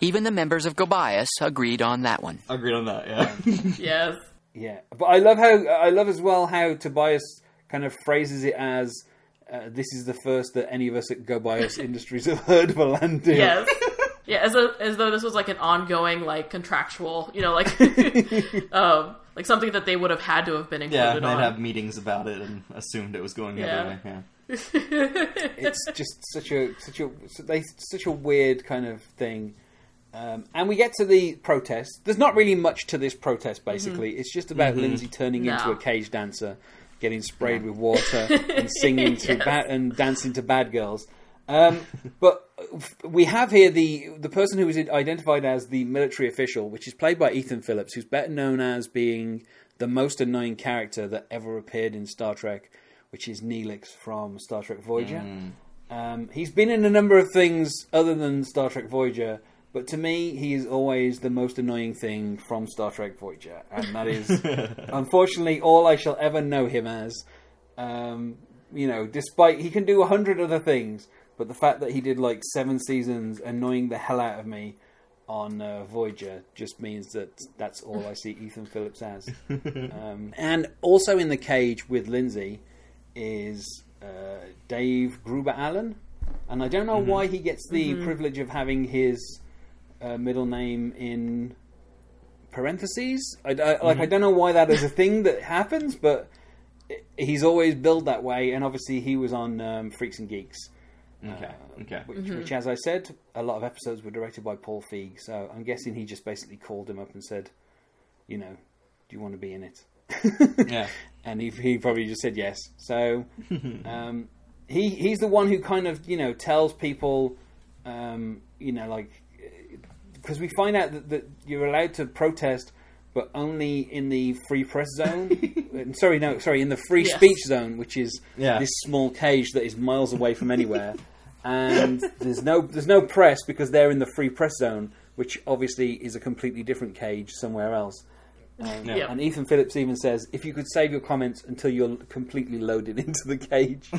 Even the members of Gobias agreed on that one. Agreed on that, yeah. Yes. Yeah. But I love as well how Tobias kind of phrases it as, "This is the first that any of us at Gobias Industries have heard of a land deal." Yes. Yeah, as though this was like an ongoing, like contractual, like something that they would have had to have been included on. Yeah, they'd have meetings about it and assumed it was going the other way, It's just such a weird kind of thing, and we get to the protest. There's not really much to this protest. Basically, it's just about Lindsay turning into a cage dancer, getting sprayed with water, and singing to and dancing to Bad Girls. But we have here the person who is identified as the military official, which is played by Ethan Phillips, who's better known as being the most annoying character that ever appeared in Star Trek, which is Neelix from Star Trek Voyager. He's been in a number of things other than Star Trek Voyager, but to me, he is always the most annoying thing from Star Trek Voyager, and that is, unfortunately, all I shall ever know him as. Despite he can do 100 other things, but the fact that he did like 7 seasons annoying the hell out of me on Voyager just means that's all I see Ethan Phillips as. And also in the cage with Lindsay is Dave Gruber-Allen, and I don't know why he gets the privilege of having his middle name in parentheses. I don't know why that is a thing that happens, but he's always billed that way, and obviously he was on Freaks and Geeks. Which, as I said, a lot of episodes were directed by Paul Feig, so I'm guessing he just basically called him up and said, "Do you want to be in it?" And he probably just said yes. So he's the one who kind of tells people because we find out that you're allowed to protest, but only in the free press zone. in the free speech zone, which is this small cage that is miles away from anywhere. and there's no press because they're in the free press zone, which obviously is a completely different cage somewhere else. Yeah. And Ethan Phillips even says, if you could save your comments until you're completely loaded into the cage.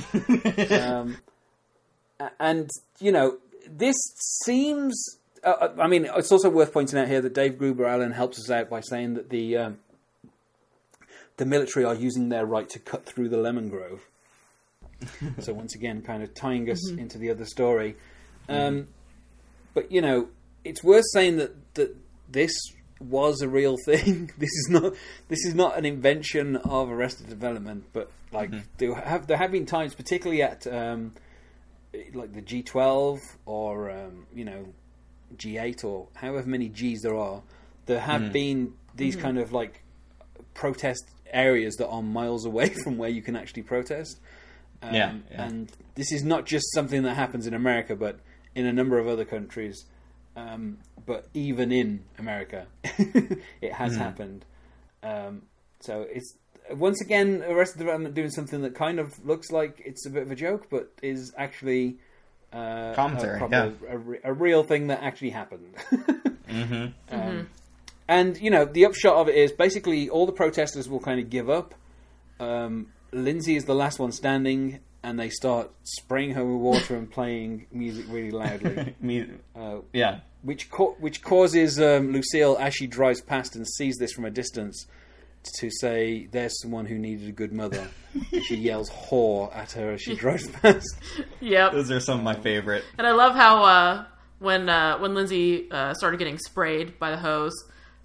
And, you know, this seems... I mean, it's also worth pointing out here that Dave Gruber-Allen helps us out by saying that the military are using their right to cut through the lemon grove. So once again, kind of tying us into the other story. But, you know, it's worth saying that this was a real thing. This is not an invention of Arrested Development, but like there have been times, particularly at like the G12 or you know, G8 or however many G's there are, there have been these kind of like protest areas that are miles away from where you can actually protest. And this is not just something that happens in America, but in a number of other countries. But even in America, it has happened. So it's once again Arrested Development doing something that kind of looks like it's a bit of a joke, but is actually commentary, a real thing that actually happened. And you know, the upshot of it is basically all the protesters will kind of give up. Lindsay is the last one standing. And they start spraying her with water and playing music really loudly. Which causes Lucille, as she drives past and sees this from a distance, to say, "There's someone who needed a good mother." And she yells "whore" at her as she drives past. Yep, those are some of my favorite. And I love how when Lindsay started getting sprayed by the hose,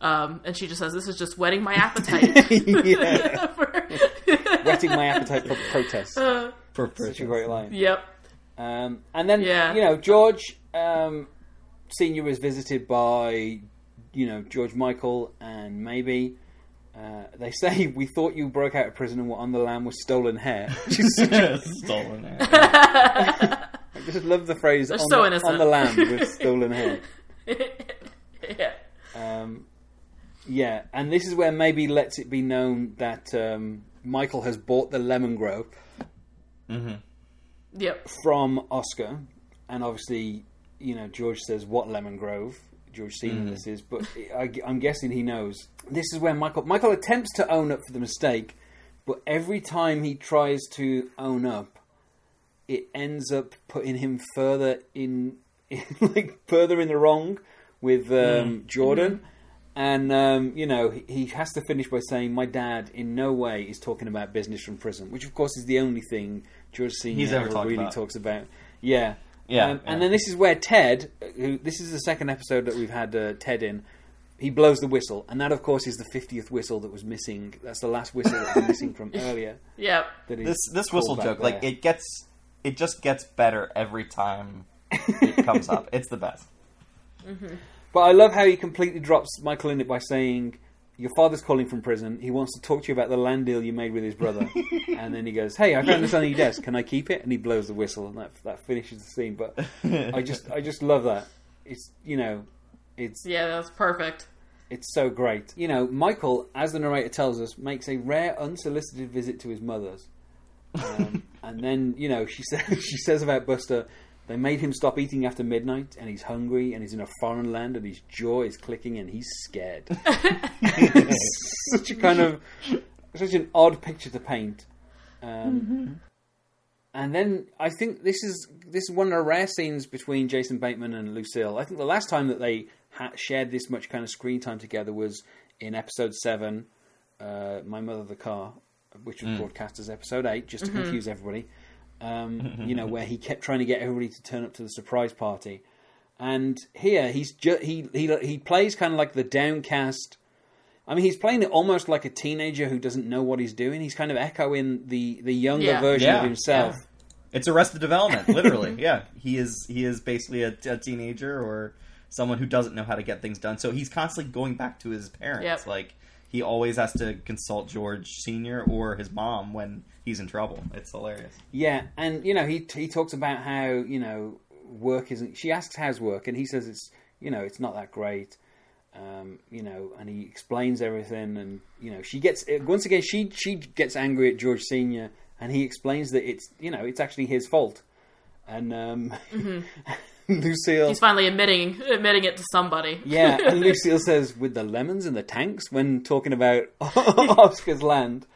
and she just says, "This is just whetting my appetite." Whetting my appetite for protests. Such a great line. Yep. And then, you know, George Sr. is visited by, you know, George Michael and Maeby. They say, "We thought you broke out of prison and were on the lam with stolen hair." Stolen hair. I just love the phrase, on the lam with stolen hair. Yeah, and this is where Maeby lets it be known that Michael has bought the lemon grove. From Oscar, and obviously, you know, George says, "What lemon grove?" George Sr. This is, but I'm guessing he knows. This is where Michael attempts to own up for the mistake, but every time he tries to own up, it ends up putting him further in the wrong with Jordan. And, you know, he has to finish by saying, "My dad in no way is talking about business from prison," which, of course, is the only thing George Sr. ever really talks about. And then this is where Ted, this is the second episode that we've had Ted in, he blows the whistle. And that, of course, is the 50th whistle that was missing. That's the last whistle that was missing from earlier. This whistle joke, like, it just gets better every time it comes up. It's the best. But I love how he completely drops Michael in it by saying, "Your father's calling from prison. He wants to talk to you about the land deal you made with his brother." And then he goes, "Hey, I found this on your desk. Can I keep it?" And he blows the whistle, and that finishes the scene. But I just love that. It's, you know, it's... Yeah, that's perfect. It's so great. You know, Michael, as the narrator tells us, makes a rare unsolicited visit to his mother's. And then, you know, she says about Buster... They made him stop eating after midnight, and he's hungry, and he's in a foreign land, and his jaw is clicking, and he's scared. such an odd picture to paint. And then I think this is one of the rare scenes between Jason Bateman and Lucille. I think the last time that they shared this much kind of screen time together was in episode 7, "My Mother the Car," which was broadcast as episode 8, just to confuse everybody. You know, where he kept trying to get everybody to turn up to the surprise party, and here he's he plays kind of like the downcast. I mean, he's playing it almost like a teenager who doesn't know what he's doing. He's kind of echoing the younger version of himself. It's Arrested Development, literally. He is basically a teenager or someone who doesn't know how to get things done. So he's constantly going back to his parents. Like, he always has to consult George Sr. or his mom when he's in trouble. It's hilarious. Yeah, and, you know, he talks about how, you know, work isn't... She asks, "How's work?" And he says, "It's, you know, it's not that great." You know, and he explains everything. And, you know, she gets... Once again, she gets angry at George Sr. And he explains that it's, you know, it's actually his fault. and Lucille... He's finally admitting it to somebody. Yeah, and Lucille says, with the lemons and the tanks, when talking about Oscar's land.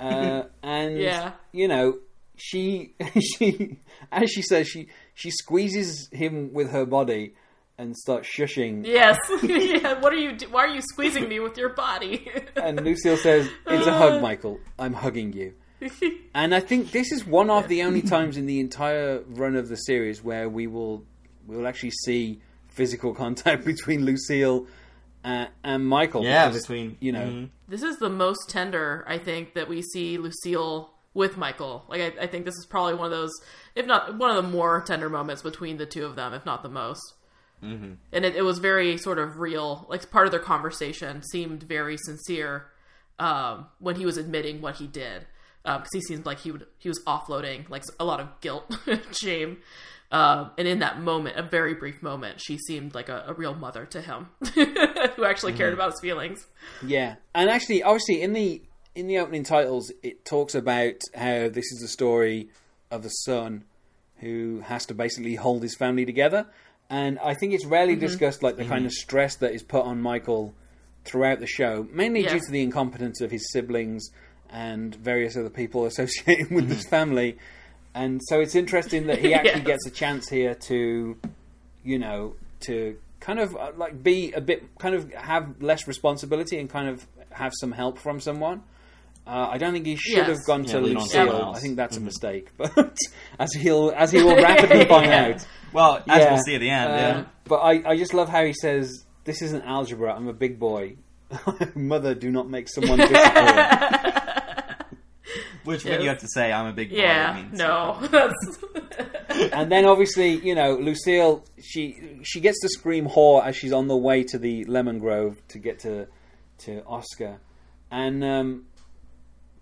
And, you know, she as she says, she squeezes him with her body and starts shushing. Yes. Yeah. Why are you squeezing me with your body? And Lucille says, it's a hug, Michael. I'm hugging you. And I think this is one of the only times in the entire run of the series where we will actually see physical contact between Lucille and Michael. Yeah, because, between, you know. Mm-hmm. This is the most tender, I think, that we see Lucille with Michael. Like, I think this is probably one of those, if not one of the more tender moments between the two of them, if not the most. Mm-hmm. And it was very sort of real. Like, part of their conversation seemed very sincere when he was admitting what he did. Because he seemed like he was offloading like a lot of guilt, shame, and in that moment, a very brief moment, she seemed like a real mother to him, who actually cared about his feelings. Yeah, and actually, obviously, in the opening titles, it talks about how this is the story of a son who has to basically hold his family together, and I think it's rarely discussed like the kind of stress that is put on Michael throughout the show, mainly due to the incompetence of his siblings and various other people associated with this family. And so it's interesting that he actually gets a chance here to, you know, to kind of like be a bit, kind of have less responsibility and kind of have some help from someone. I don't think he should have gone to Lucille. I think that's a mistake, but as he will rapidly find out. Well, as we'll see at the end, But I just love how he says, this isn't algebra, I'm a big boy. Mother, do not make someone disappointed. Which, when you have to say, I'm a big boy, means And then, obviously, you know, Lucille, she gets to scream whore as she's on the way to the lemon grove to get to Oscar. And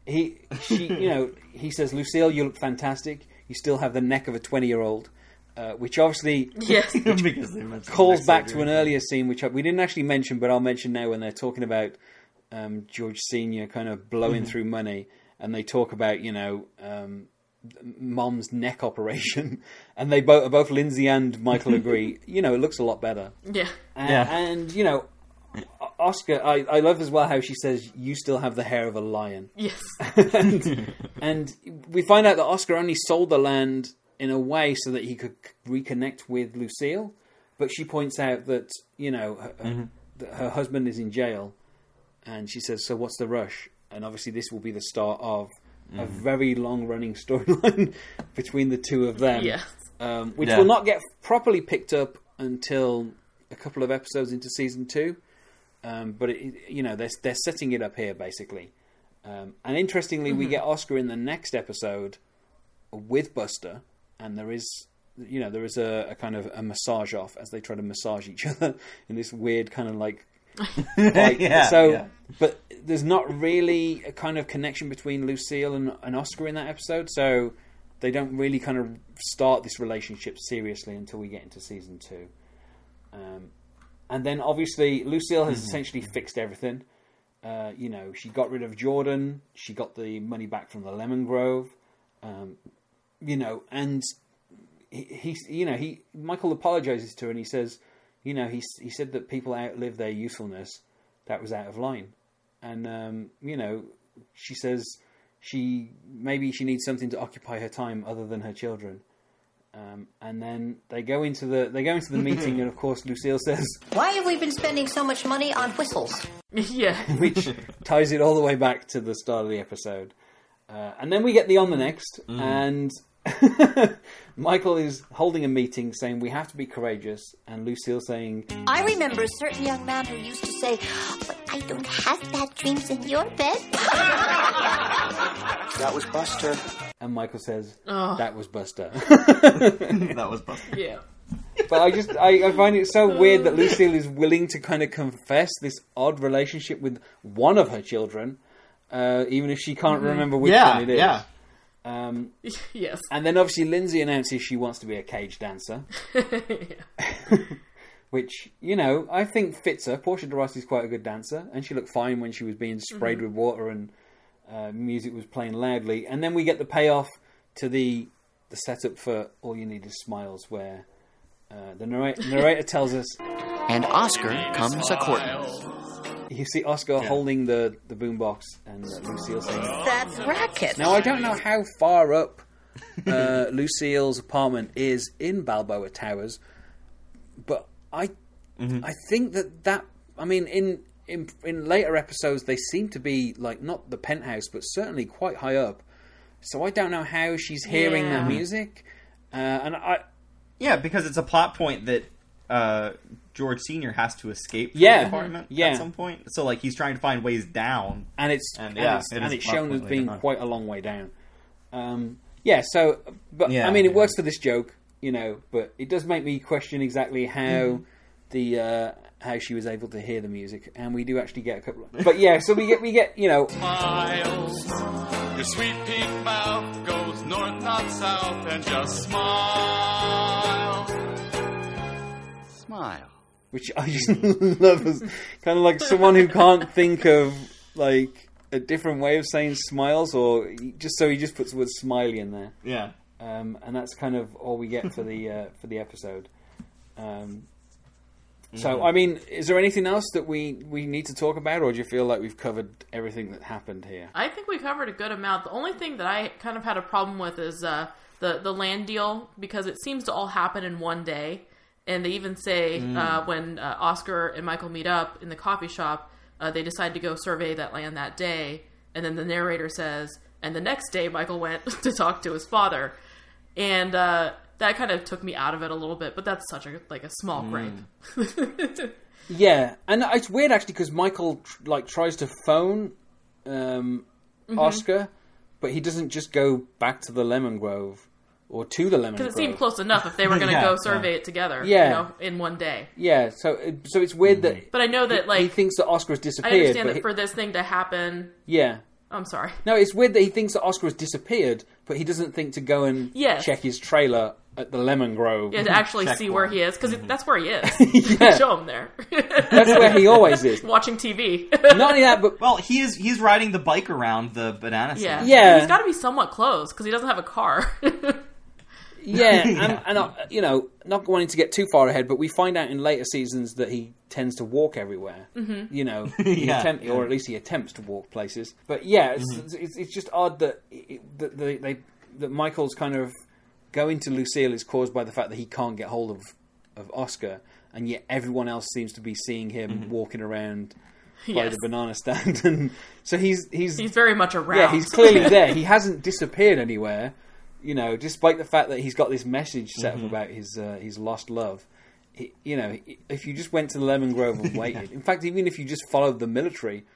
he says, Lucille, you look fantastic. You still have the neck of a 20-year-old. Which obviously which calls back to an earlier scene, which we didn't actually mention, but I'll mention now when they're talking about George Sr. kind of blowing through money. And they talk about, you know, mom's neck operation. And they both Lindsay and Michael agree, you know, it looks a lot better. Yeah. And you know, Oscar, I love as well how she says, you still have the hair of a lion. Yes. and we find out that Oscar only sold the land in a way so that he could reconnect with Lucille. But she points out that, you know, her husband is in jail. And she says, so what's the rush? And obviously this will be the start of a very long-running storyline between the two of them. Yes. Which will not get properly picked up until a couple of episodes into season 2. But, you know, they're setting it up here, basically. And interestingly, we get Oscar in the next episode with Buster. And there is a kind of a massage off as they try to massage each other in this weird kind of like... But there's not really a kind of connection between Lucille and Oscar in that episode, so they don't really kind of start this relationship seriously until we get into season 2. And then obviously Lucille has essentially fixed everything. You know, she got rid of Jordan, she got the money back from the Lemon Grove, you know, and he Michael apologizes to her and he says, you know, he said that people outlive their usefulness. That was out of line. And, you know, she says maybe she needs something to occupy her time other than her children. And then they go into the meeting, and of course Lucille says, why have we been spending so much money on whistles? Which ties it all the way back to the start of the episode. And then we get the On the Next, and... Michael is holding a meeting saying we have to be courageous, and Lucille saying, I remember a certain young man who used to say, but I don't have bad dreams in your bed. That was Buster. And Michael says, that was Buster. That was Buster. Yeah. But I find it so weird that Lucille is willing to kind of confess this odd relationship with one of her children, even if she can't remember which one it is. Yeah. Yes. And then obviously Lindsay announces she wants to be a cage dancer. Which, you know, I think fits her. Portia de Rossi is quite a good dancer, and she looked fine when she was being sprayed with water and music was playing loudly. And then we get the payoff to the the setup for All You Need Is Smiles, where the narrator tells us... And Oscar comes a-courtin'. You see Oscar holding the boombox and Lucille saying... That's racket! Now, I don't know how far up Lucille's apartment is in Balboa Towers, but I think that... I mean, in later episodes, they seem to be, like, not the penthouse, but certainly quite high up. So I don't know how she's hearing that music. Yeah, because it's a plot point that... George Sr. has to escape from the apartment at some point. So, like, he's trying to find ways down. And it's shown as being quite a long way down. I mean, it works for this joke, you know, but it does make me question exactly how how she was able to hear the music. And we do actually get a couple of... But, yeah, so we get, you know... Smiles, your sweet pink mouth goes north, not south, and just smile. Which I just love as kind of like someone who can't think of like a different way of saying smiles, or just so he just puts the word smiley in there. Yeah, and that's kind of all we get for the episode. So I mean, is there anything else that we need to talk about, or do you feel like we've covered everything that happened here? I think we covered a good amount. The only thing that I kind of had a problem with is the land deal, because it seems to all happen in one day. And they even say when Oscar and Michael meet up in the coffee shop, they decide to go survey that land that day. And then the narrator says, and the next day Michael went to talk to his father. And that kind of took me out of it a little bit. But that's such a small gripe. Yeah. And it's weird, actually, because Michael tries to phone Oscar, but he doesn't just go back to the Lemon Grove. Or to the Lemon Grove. Because it seemed close enough if they were going to go survey it together, in one day. Yeah, so it's weird that... But I know that, he thinks that Oscar has disappeared. I understand that for this thing to happen... Yeah. I'm sorry. No, it's weird that he thinks that Oscar has disappeared, but he doesn't think to go and check his trailer at the Lemon Grove. Yeah, to actually see where he is, because that's where he is. Show him there. That's where he always is. Watching TV. Not only that, but... Well, he's riding the bike around the banana stand. Yeah. He's got to be somewhat close, because he doesn't have a car. Yeah, not wanting to get too far ahead, but we find out in later seasons that he tends to walk everywhere. Mm-hmm. You know, or at least he attempts to walk places. But yeah, it's just odd that Michael's kind of going to Lucille is caused by the fact that he can't get hold of Oscar, and yet everyone else seems to be seeing him walking around by the banana stand, and so he's very much around. Yeah, he's clearly there. He hasn't disappeared anywhere. You know, despite the fact that he's got this message set up about his lost love, if you just went to the Lemon Grove and waited, in fact, even if you just followed the military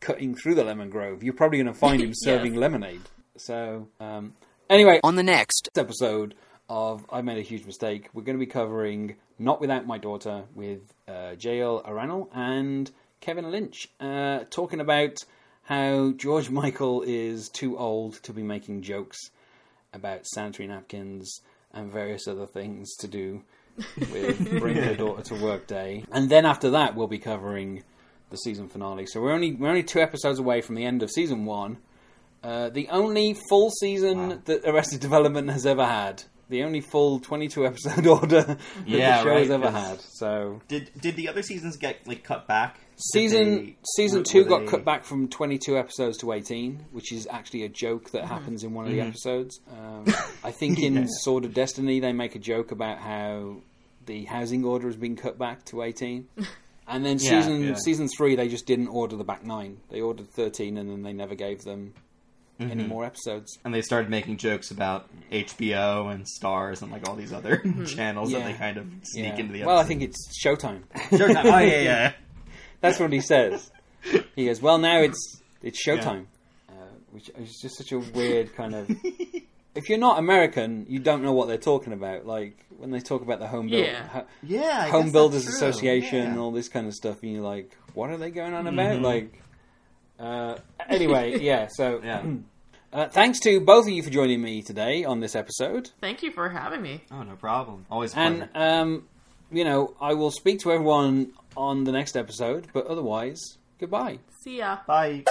cutting through the Lemon Grove, you're probably going to find him serving lemonade. So, anyway, on the next episode of I Made a Huge Mistake, we're going to be covering Not Without My Daughter with JL Aranel and Kevin Lynch, talking about how George Michael is too old to be making jokes about sanitary napkins and various other things to do with bring her daughter to work day. And then after that, we'll be covering the season finale. So we're only 2 episodes away from the end of season 1. The only full season that Arrested Development has ever had. The only full 22 episode order that the show has ever had. So did the other seasons get cut back? Season 2 got cut back from 22 episodes to 18, which is actually a joke that happens in one of the episodes. I think in Sword of Destiny they make a joke about how the housing order has been cut back to 18. And then season 3 they just didn't order the back 9. They ordered 13 and then they never gave them any more episodes. And they started making jokes about HBO and Stars and all these other channels that they kind of sneak into the episode. Well, I think it's Showtime. Showtime, oh yeah. That's what he says. He goes, well, now it's Showtime, which is just such a weird kind of... If you're not American, you don't know what they're talking about. Like, when they talk about the Home Builders Association and all this kind of stuff, and you're like, what are they going on about? Anyway, so... Yeah. Thanks to both of you for joining me today on this episode. Thank you for having me. Oh, no problem. Always a pleasure. And, I will speak to everyone on the next episode, but otherwise, goodbye. See ya. Bye.